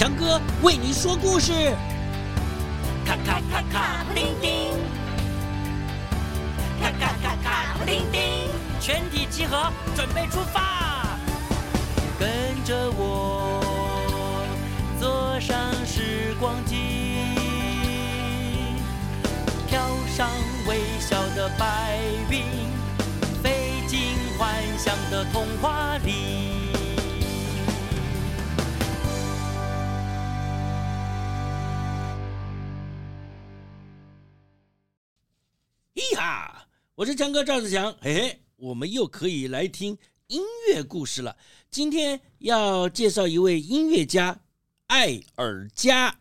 强哥为您说故事。咔咔咔咔布丁丁，咔咔咔咔布丁丁，全体集合，准备出发。跟着我，坐上时光机，飘上微笑的白云，飞进幻想的童话里。我是强哥赵子强，嘿嘿，我们又可以来听音乐故事了。今天要介绍一位音乐家艾尔加。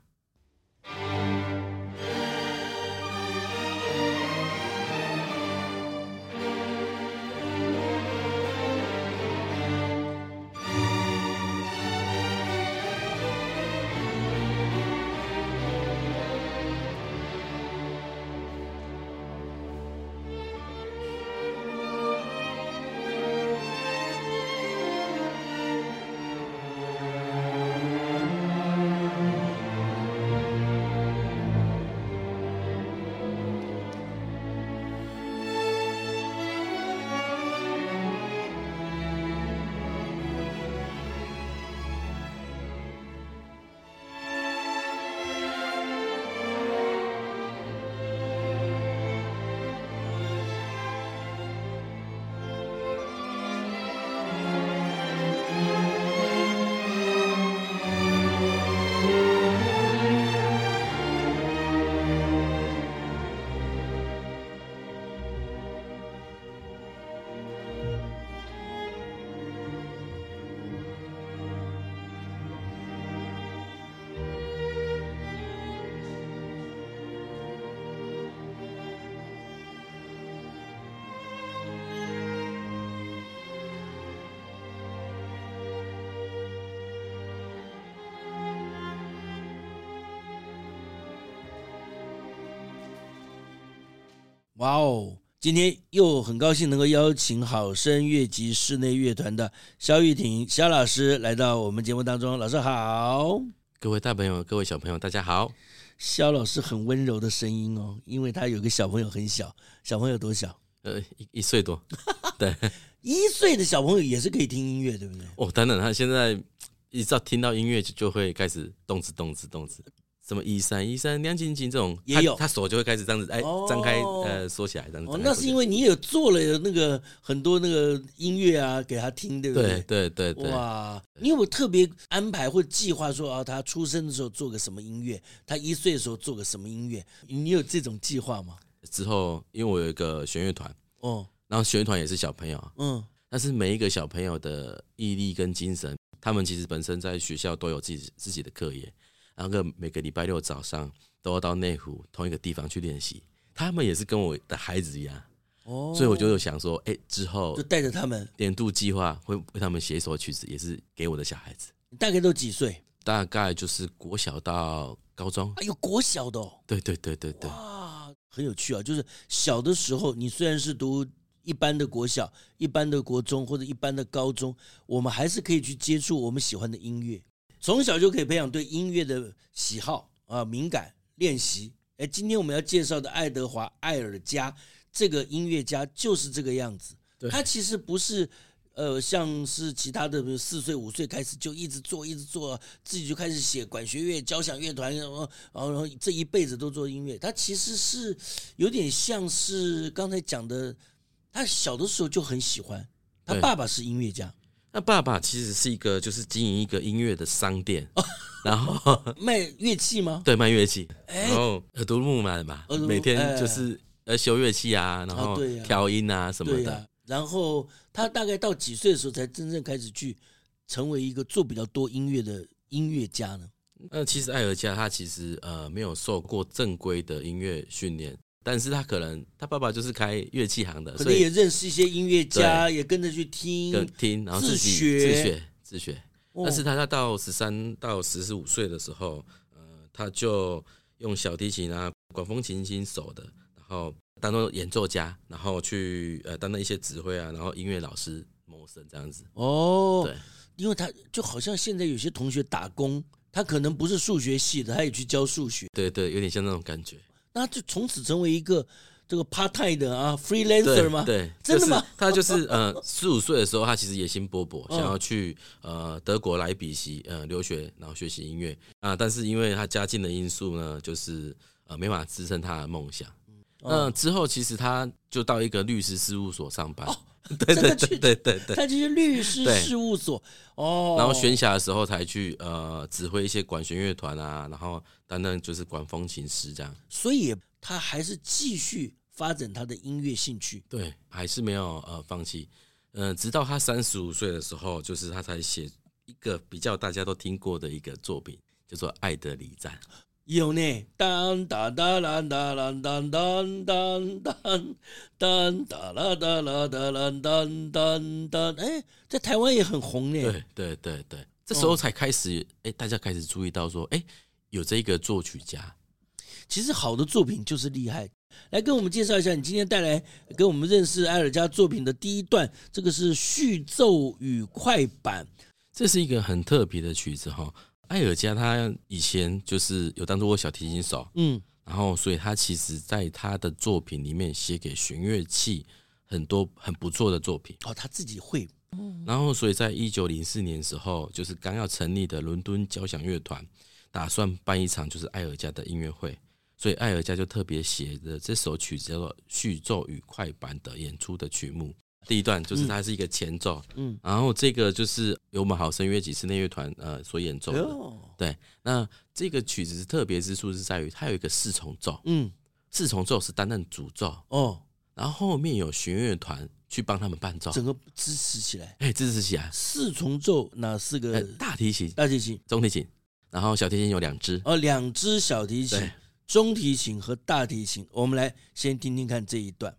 哇哦！今天又很高兴能够邀请好声乐集室内乐团的萧玉婷萧老师来到我们节目当中。老师好。各位大朋友，各位小朋友，大家好。萧老师很温柔的声音哦，因为他有个小朋友很小。小朋友多小？1岁多。对，1岁的小朋友也是可以听音乐，对不对？哦，当然，他现在一到听到音乐就会开始动词。什么1313亮晶晶这种也有，他手就会开始这样子，哎，张开缩起来这样子。哦，那是因为你有做了那个很多那个音乐啊，给他听，对不对？对。哇，你有没有特别安排或计划说啊，他出生的时候做个什么音乐，他1岁的时候做个什么音乐？你有这种计划吗？之后，因为我有一个弦乐团哦，然后弦乐团也是小朋友，嗯，但是每一个小朋友的毅力跟精神，他们其实本身在学校都有自己的课业。然后每个礼拜六早上都要到内湖同一个地方去练习，他们也是跟我的孩子一样，哦，所以我就有想说，哎，之后就带着他们年度计划会为他们写一首曲子，也是给我的小孩子。大概都几岁？大概就是国小到高中。哎呦，国小的哦？对。哇，很有趣啊！就是小的时候，你虽然是读一般的国小、一般的国中或者一般的高中，我们还是可以去接触我们喜欢的音乐。从小就可以培养对音乐的喜好啊，敏感练习。今天我们要介绍的爱德华·艾尔加这个音乐家就是这个样子。他其实不是像是其他的4岁5岁开始就一直做，自己就开始写管弦乐、交响乐团，然后这一辈子都做音乐。他其实是有点像是刚才讲的，他小的时候就很喜欢。他爸爸是音乐家。那爸爸其实是一个，就是经营一个音乐的商店，哦，然后卖乐器吗？对，卖乐器，然后耳濡目染嘛，每天就是修乐器啊，然后调音啊什么的，啊。然后他大概到几岁的时候才真正开始去成为一个做比较多音乐的音乐家呢？其实艾尔加他其实没有受过正规的音乐训练。但是他可能他爸爸就是开乐器行的，可能也认识一些音乐家，也跟着去听，然后自己自学。哦，但是他到13到15岁的时候，他就用小提琴啊、管风琴新手的，然后当做演奏家，然后去当做一些指挥啊，然后音乐老师谋生这样子。哦，对，因为他就好像现在有些同学打工他可能不是数学系的，他也去教数学。对对，有点像那种感觉。那就从此成为一个这个 part time 的freelancer 吗？对，真的吗？就是、他就是15岁的时候，他其实野心勃勃，想要去德国莱比锡留学，然后学习音乐啊、但是因为他家境的因素呢，就是没办法支撑他的梦想。那之后其实他就到一个律师事务所上班。哦，对对对对对对，他就是律师事务所哦。然后闲暇的时候才去指挥一些管弦乐团啊，然后担任就是管风琴师这样。所以他还是继续发展他的音乐兴趣，对，还是没有放弃。直到他35岁的时候，就是他才写一个比较大家都听过的一个作品，叫做《爱的礼赞》。有呢，当当当当当当当当当当当当啦当啦当啦当当当，哎，在台湾也很红呢。对对对对，这时候才开始，哎，大家开始注意到说，哎，有这个作曲家。其实好的作品就是厉害。来跟我们介绍一下，你今天带来跟我们认识埃尔加作品的第一段，这个是序奏与快板，这是一个很特别的曲子哈。埃尔加他以前就是有当做过小提琴手，然后所以他其实在他的作品里面写给弦乐器很多很不错的作品哦，他自己会。然后所以在1904年的时候，就是刚要成立的伦敦交响乐团打算办一场就是埃尔加的音乐会，所以埃尔加就特别写的这首曲子叫做《序奏与快板》的演出的曲目。第一段就是它是一个前奏，然后这个就是由我们好声乐及室内乐团所演奏的。对，那这个曲子特别之处是在于它有一个四重奏，四重奏是担任主奏哦，然后后面有弦乐团去帮他们伴奏，整个支持起来。哎，支持起来。四重奏哪四个？大提琴、中提琴，然后小提琴有2支哦，2支小提琴、中提琴和大提琴。我们来先听听看这一段。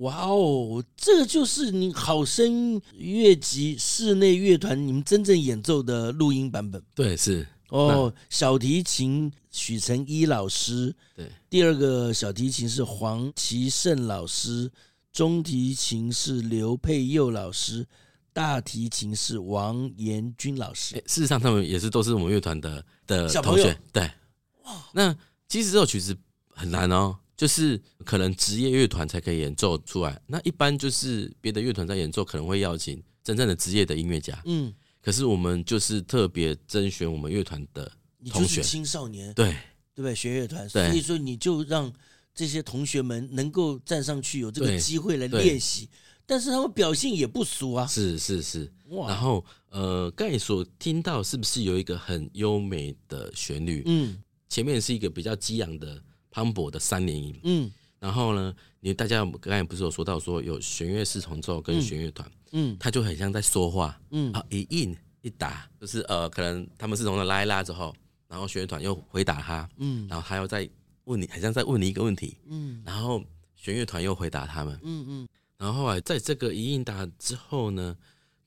哇哦，这个就是你好声乐集室内乐团你们真正演奏的录音版本。对，是哦，小提琴许成一老师，对，第二个小提琴是黄奇胜老师，中提琴是刘佩佑老师，大提琴是王延军老师。事实上，他们也是都是我们乐团的小朋友。对，哇，那其实这首曲子很难哦。就是可能职业乐团才可以演奏出来，那一般就是别的乐团在演奏可能会邀请真正的职业的音乐家，可是我们就是特别甄选我们乐团的同学，你就是青少年，对对不对？学乐团，所以说你就让这些同学们能够站上去，有这个机会来练习，但是他们表现也不俗啊，是是是。然后刚才所听到是不是有一个很优美的旋律？前面是一个比较激昂的。磅礴的3连音，然后呢，你大家刚才不是有说到说有弦乐四重奏跟弦乐团，他就很像在说话，一应一答，就是可能他们四重奏拉一拉之后，然后弦乐团又回答他，然后他又再问你，很像在问你一个问题，然后弦乐团又回答他们，然后后来在这个一应答之后呢，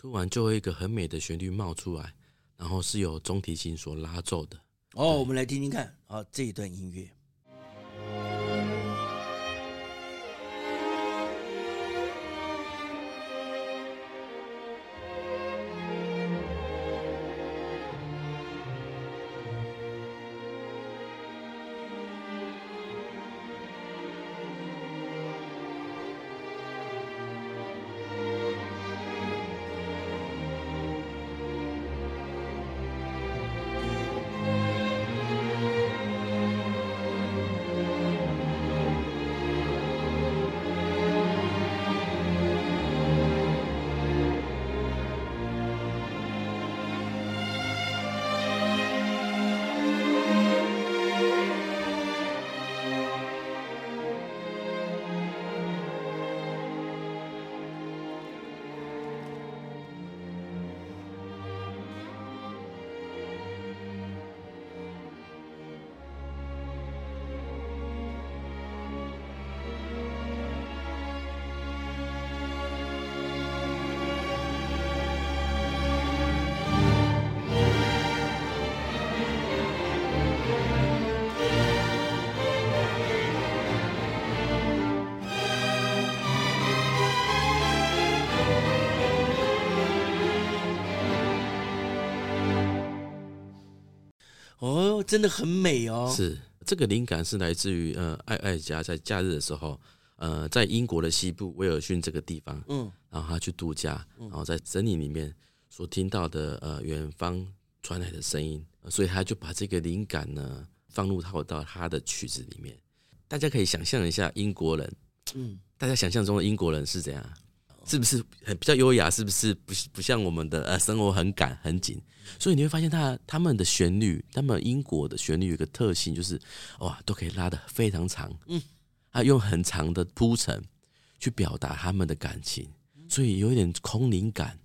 突然就会一个很美的旋律冒出来，然后是由中提琴所拉奏的。哦，我们来听听看啊这一段音乐。哦，真的很美哦。是，这个灵感是来自于艾尔加在假日的时候，在英国的西部威尔逊这个地方，然后他去度假，然后在森林里面所听到的远方传来的声音，所以他就把这个灵感呢放入到他的曲子里面。大家可以想象一下英国人，大家想象中的英国人是怎样？是不是很比较优雅？是不是不像我们的生活很赶很紧？所以你会发现他们的旋律，他们英国的旋律有一个特性，就是哇都可以拉得非常长，他用很长的铺陈去表达他们的感情，所以有一点空灵感。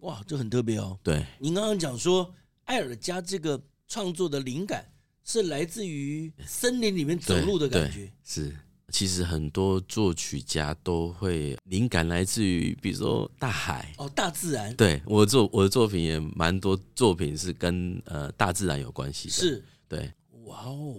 哇，这很特别哦。对，您刚刚讲说艾尔加这个创作的灵感是来自于森林里面走路的感觉。是。其实很多作曲家都会灵感来自于，比如说大海哦，大自然。对，我的作品也蛮多作品是跟大自然有关系的。是，对，哇哦。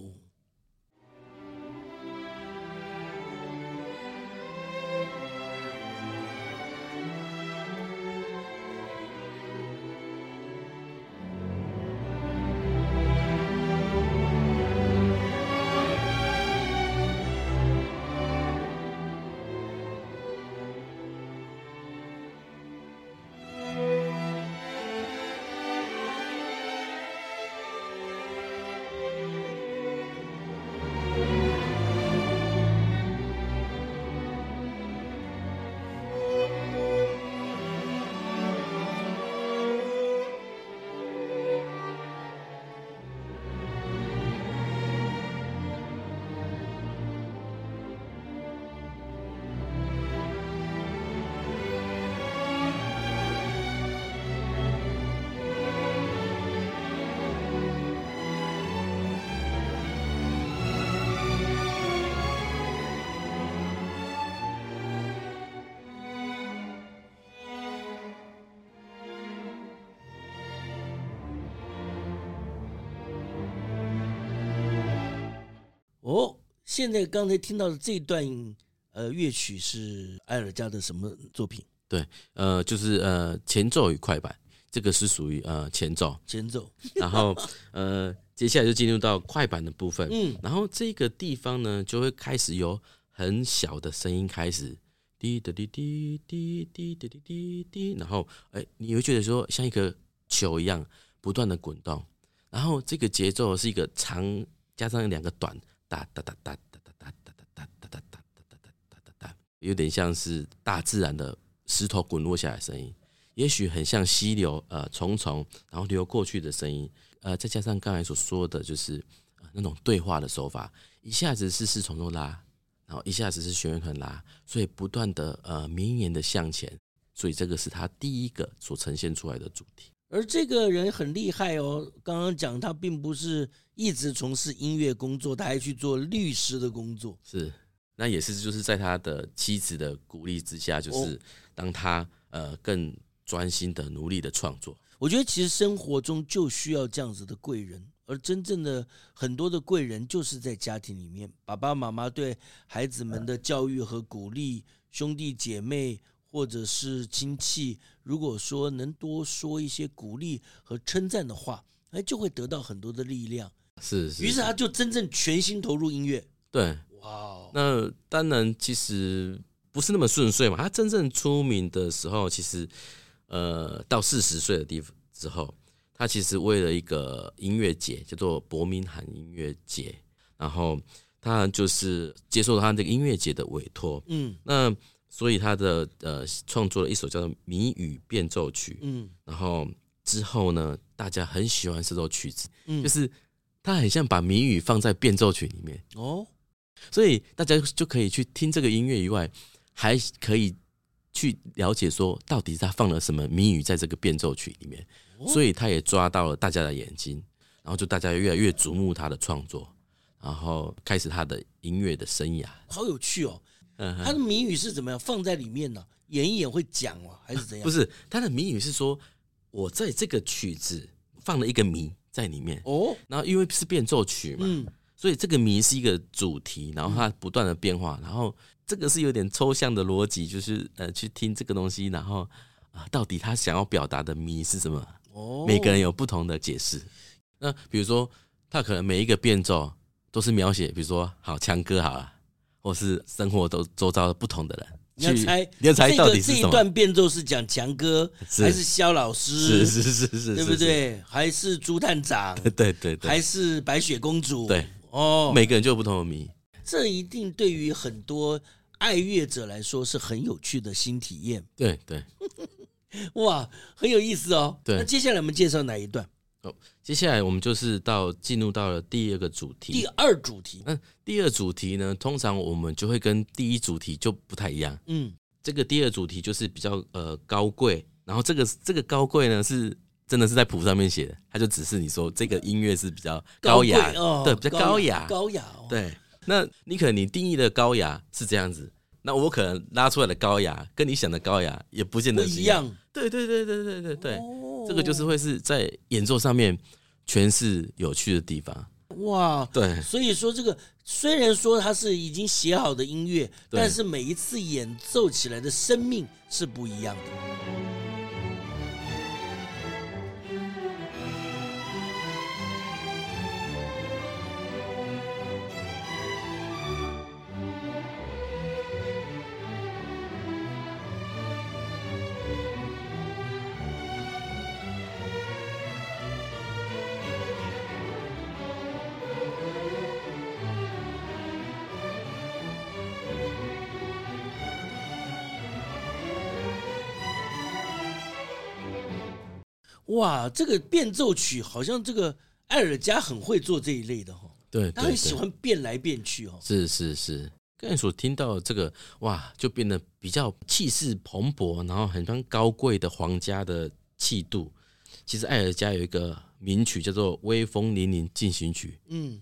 哦，现在刚才听到的这段乐曲是艾尔加的什么作品？对，就是前奏与快板，这个是属于前奏，然后接下来就进入到快板的部分，然后这个地方呢就会开始由很小的声音开始，滴滴滴滴滴滴滴滴滴，然后你会觉得说像一个球一样不断的滚动，然后这个节奏是一个长加上两个短。有点像是大自然的石头滚落下来的声音，也许很像溪流重重然后流过去的声音，再加上刚才所说的就是那种对话的手法，一下子是四重奏拉，然后一下子是弦乐团拉，所以不断的绵延的向前，所以这个是他第一个所呈现出来的主题。而这个人很厉害哦，刚刚讲他并不是一直从事音乐工作，他还去做律师的工作。是，那也是就是在他的妻子的鼓励之下，就是当他更专心的努力的创作。我觉得其实生活中就需要这样子的贵人，而真正的很多的贵人就是在家庭里面，爸爸妈妈对孩子们的教育和鼓励，兄弟姐妹或者是亲戚，如果说能多说一些鼓励和称赞的话，就会得到很多的力量。是，于是他就真正全心投入音乐。对，哇，那当然其实不是那么顺遂嘛。他真正出名的时候，其实到40岁的地方之后，他其实为了一个音乐节叫做伯明翰音乐节，然后他就是接受他这个音乐节的委托。嗯，那所以他的创作了一首叫做《谜语变奏曲》。嗯，然后之后呢，大家很喜欢这首曲子。嗯，就是他很像把谜语放在变奏曲里面哦，所以大家就可以去听这个音乐以外，还可以去了解说到底他放了什么谜语在这个变奏曲里面。哦，所以他也抓到了大家的眼睛，然后就大家越来越瞩目他的创作，然后开始他的音乐的生涯。好有趣哦。他的谜语是怎么样放在里面呢？演一演会讲哦，还是怎样？不是，他的谜语是说，我在这个曲子放了一个谜在里面哦，然后因为是变奏曲嘛，嗯，所以这个谜是一个主题，然后它不断的变化，然后这个是有点抽象的逻辑，就是去听这个东西，然后到底他想要表达的谜是什么？哦，每个人有不同的解释。那比如说，他可能每一个变奏都是描写，比如说好强哥好了。或是生活都周遭不同的人，你要猜到底是什么？这一段变奏是讲强哥，还是萧老师？是，对不对？还是朱探长？对，还是白雪公主？对，哦，每个人就有不同的谜。这一定对于很多爱乐者来说是很有趣的新体验。对，哇，很有意思哦。对，那接下来我们介绍哪一段？哦，接下来我们就是进入到了第二个主题。第二主题，那第二主题呢，通常我们就会跟第一主题就不太一样。嗯，这个第二主题就是比较高贵，然后这个高贵呢是真的是在谱上面写的，他就只是你说这个音乐是比较高雅，对，比较高雅、哦，对。那你可能你定义的高雅是这样子，那我可能拉出来的高雅跟你想的高雅也不见得一样。对。哦，这个就是会是在演奏上面全是有趣的地方。哇，对，所以说这个虽然说它是已经写好的音乐，但是每一次演奏起来的生命是不一样的。哇，这个变奏曲好像这个艾尔加很会做这一类的哈，对，他很喜欢变来变去哈。是，刚才所听到的这个哇，就变得比较气势蓬勃，然后很像高贵的皇家的气度。其实艾尔加有一个名曲叫做《威风凛凛进行曲》。嗯，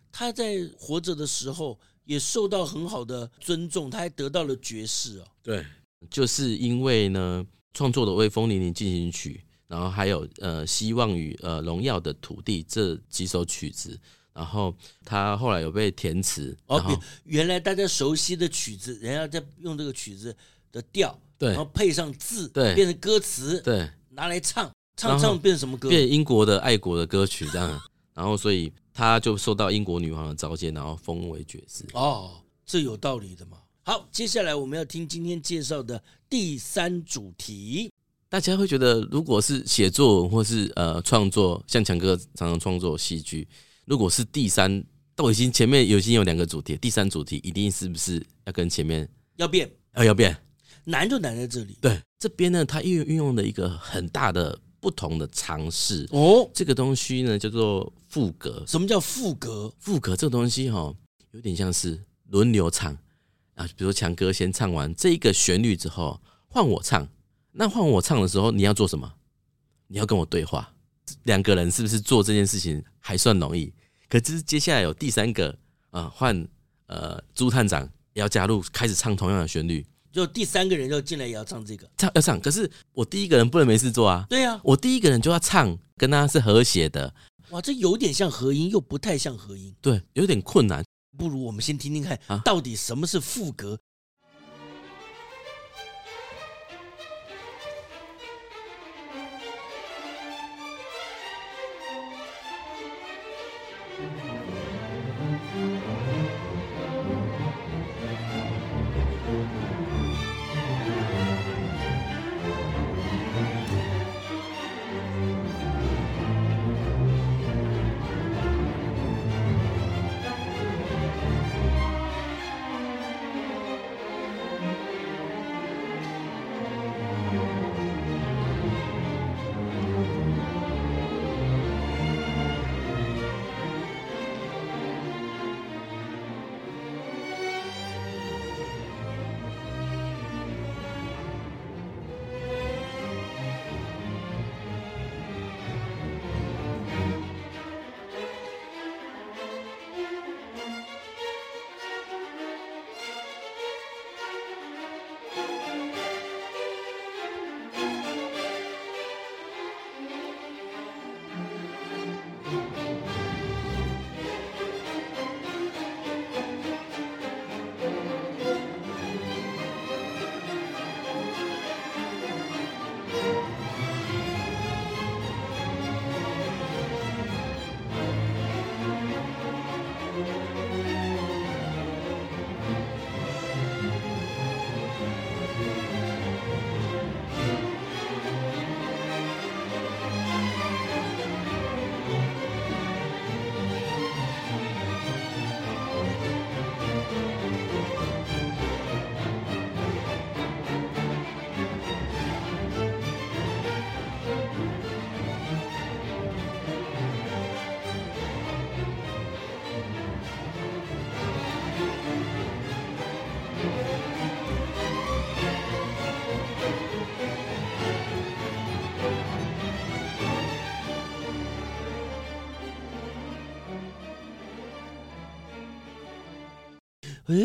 他在活着的时候也受到很好的尊重，他还得到了爵士哦。对，就是因为呢，创作的《威风凛凛进行曲》，然后还有希望与荣耀的土地这几首曲子，然后他后来有被填词。哦，原来大家熟悉的曲子，人家在用这个曲子的调，对，然后配上字，对，变成歌词，对，拿来唱变成什么歌？变英国的爱国的歌曲这样。然后所以他就受到英国女皇的召见，然后封为爵士。哦，这有道理的嘛。好，接下来我们要听今天介绍的第三主题。大家会觉得，如果是写作文或是创作，像强哥常常创作戏剧，如果是第三，都已经前面已经有2个主题，第三主题一定是不是要跟前面要变？要变。难就难在这里。对，这边呢，它运用了一个很大的不同的尝试哦。这个东西呢叫做赋格。什么叫赋格？赋格这个东西哈，有点像是轮流唱啊，比如说强哥先唱完这一个旋律之后，换我唱。那换我唱的时候，你要做什么？你要跟我对话。两个人是不是做这件事情还算容易？可是接下来有第三个啊，换朱探长也要加入，开始唱同样的旋律。就第三个人就进来也要唱这个，要唱。可是我第一个人不能没事做啊。对啊，我第一个人就要唱，跟他是和谐的。哇，这有点像合音，又不太像合音。对，有点困难。不如我们先听听看，啊，到底什么是赋格？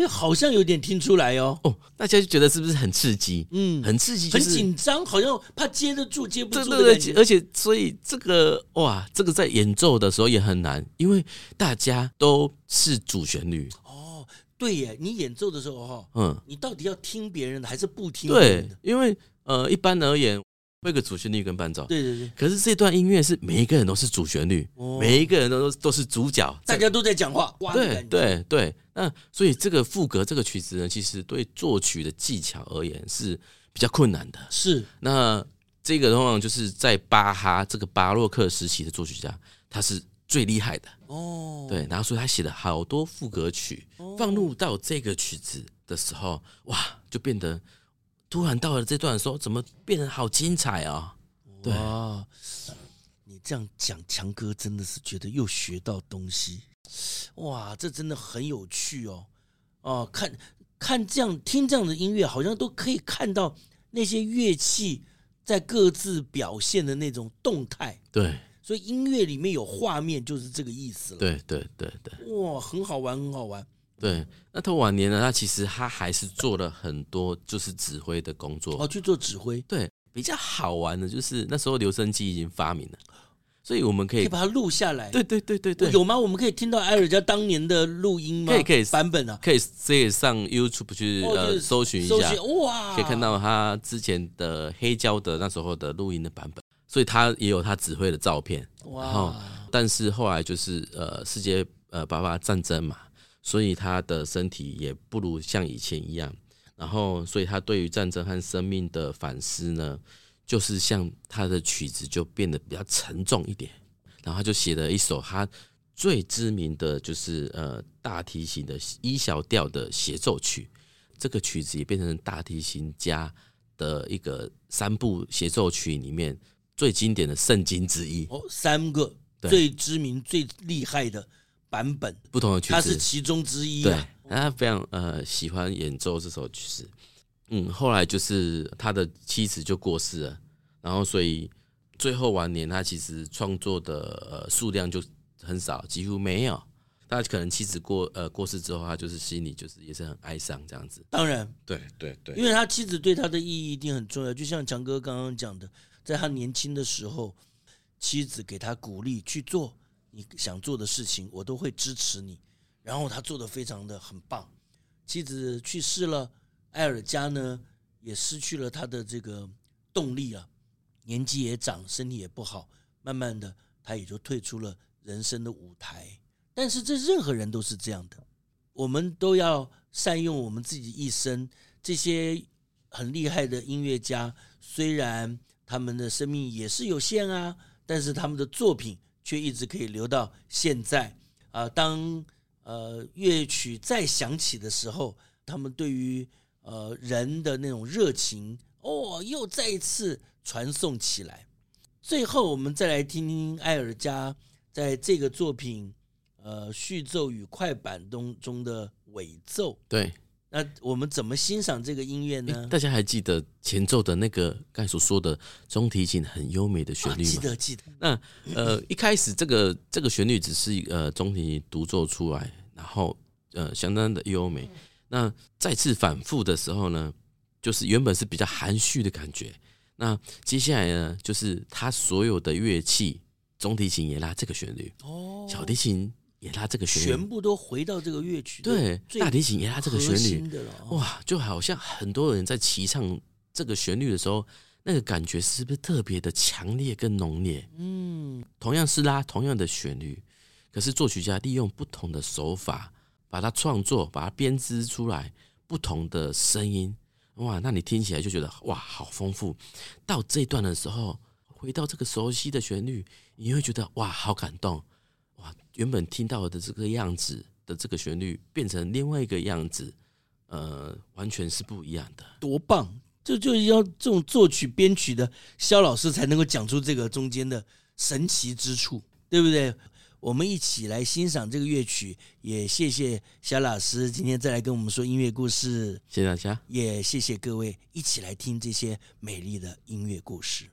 好像有点听出来哦。哦，大家就觉得是不是很刺激？嗯，很刺激，就是，很紧张，好像怕接得住接不住的感觉。而且，所以这个哇，这个在演奏的时候也很难，因为大家都是主旋律。哦，对耶，你演奏的时候，嗯，你到底要听别人的还是不听别人的？对，因为一般而言，会有个主旋律跟伴奏。对对对。可是这段音乐是每一个人都是主旋律，哦，每一个人都是主角，大家都在讲话。哇，对对对。那所以这个赋格这个曲子呢，其实对作曲的技巧而言是比较困难的。是，那这个通常就是在巴哈这个巴洛克时期的作曲家，他是最厉害的哦。对，然后所以他写了好多赋格曲，哦，放入到这个曲子的时候，哇，就变得突然到了这段的时候，怎么变得好精彩啊，哦！对，哇，你这样讲，强哥真的是觉得又学到东西。哇，这真的很有趣哦！哦，看这样听这样的音乐，好像都可以看到那些乐器在各自表现的那种动态。对，所以音乐里面有画面，就是这个意思了。对对对对，哇，很好玩，很好玩。对，那他晚年呢，他其实他还是做了很多就是指挥的工作。哦，去做指挥。对，比较好玩的就是那时候留声机已经发明了。所以我们可以把它录下来。对对对对对，有吗？我们可以听到埃尔加当年的录音吗？可以版本啊，可以上 YouTube 去，哦，搜寻一下，哇，可以看到他之前的黑胶的那时候的录音的版本。所以他也有他指挥的照片。哇！然后但是后来就是世界爆发战争嘛，所以他的身体也不如像以前一样。然后所以他对于战争和生命的反思呢，就是像他的曲子就变得比较沉重一点，然后他就写了一首他最知名的就是大提琴的E小调的协奏曲，这个曲子也变成大提琴家的一个三部协奏曲里面最经典的圣经之一。哦，三个最知名最厉害的版本，不同的曲子，它是其中之一。对，他非常喜欢演奏这首曲子。嗯，后来就是他的妻子就过世了，然后所以最后晚年他其实创作的数量就很少，几乎没有。他可能妻子过世之后，他就是心里就是也是很哀伤这样子。当然，对对对，因为他妻子对他的意义一定很重要。就像强哥刚刚讲的，在他年轻的时候，妻子给他鼓励去做你想做的事情，我都会支持你。然后他做的非常的很棒。妻子去世了，艾尔加呢也失去了他的这个动力啊，年纪也长，身体也不好，慢慢的他也就退出了人生的舞台。但是这任何人都是这样的，我们都要善用我们自己一生。这些很厉害的音乐家，虽然他们的生命也是有限啊，但是他们的作品却一直可以留到现在啊。当乐曲再响起的时候，他们对于人的那种热情哦，又再一次传送起来。最后我们再来听听艾尔加在这个作品序奏与快板中的尾奏。对，那我们怎么欣赏这个音乐呢？大家还记得前奏的那个刚才所说的中提琴很优美的旋律吗？记得记得。那一开始这个旋律只是中提琴独奏出来，然后相当的优美。那再次反复的时候呢，就是原本是比较含蓄的感觉。那接下来呢，就是他所有的乐器，中提琴也拉这个旋律，哦，小提琴也拉这个旋律，全部都回到这个乐曲。对，大提琴也拉这个旋律，哇，就好像很多人在齐唱这个旋律的时候，那个感觉是不是特别的强烈跟浓烈？嗯，同样是拉同样的旋律，可是作曲家利用不同的手法把它创作，把它编织出来不同的声音，哇，那你听起来就觉得哇，好丰富。到这一段的时候，回到这个熟悉的旋律，你会觉得哇，好感动。哇，原本听到的这个样子的这个旋律变成另外一个样子，完全是不一样的，多棒！这就是要这种作曲编曲的萧老师才能够讲出这个中间的神奇之处，对不对？我们一起来欣赏这个乐曲，也谢谢萧老师今天再来跟我们说音乐故事，谢谢大家，也谢谢各位一起来听这些美丽的音乐故事。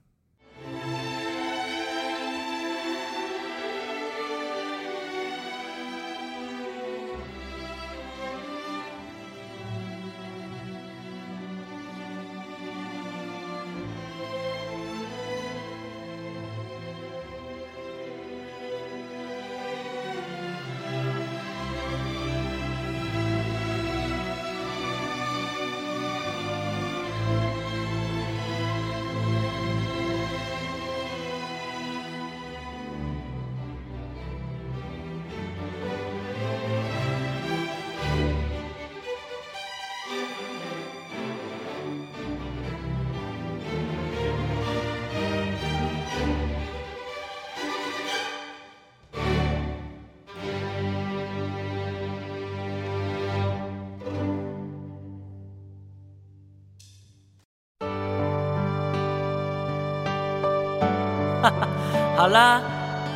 好啦，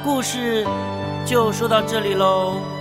故事就说到这里喽。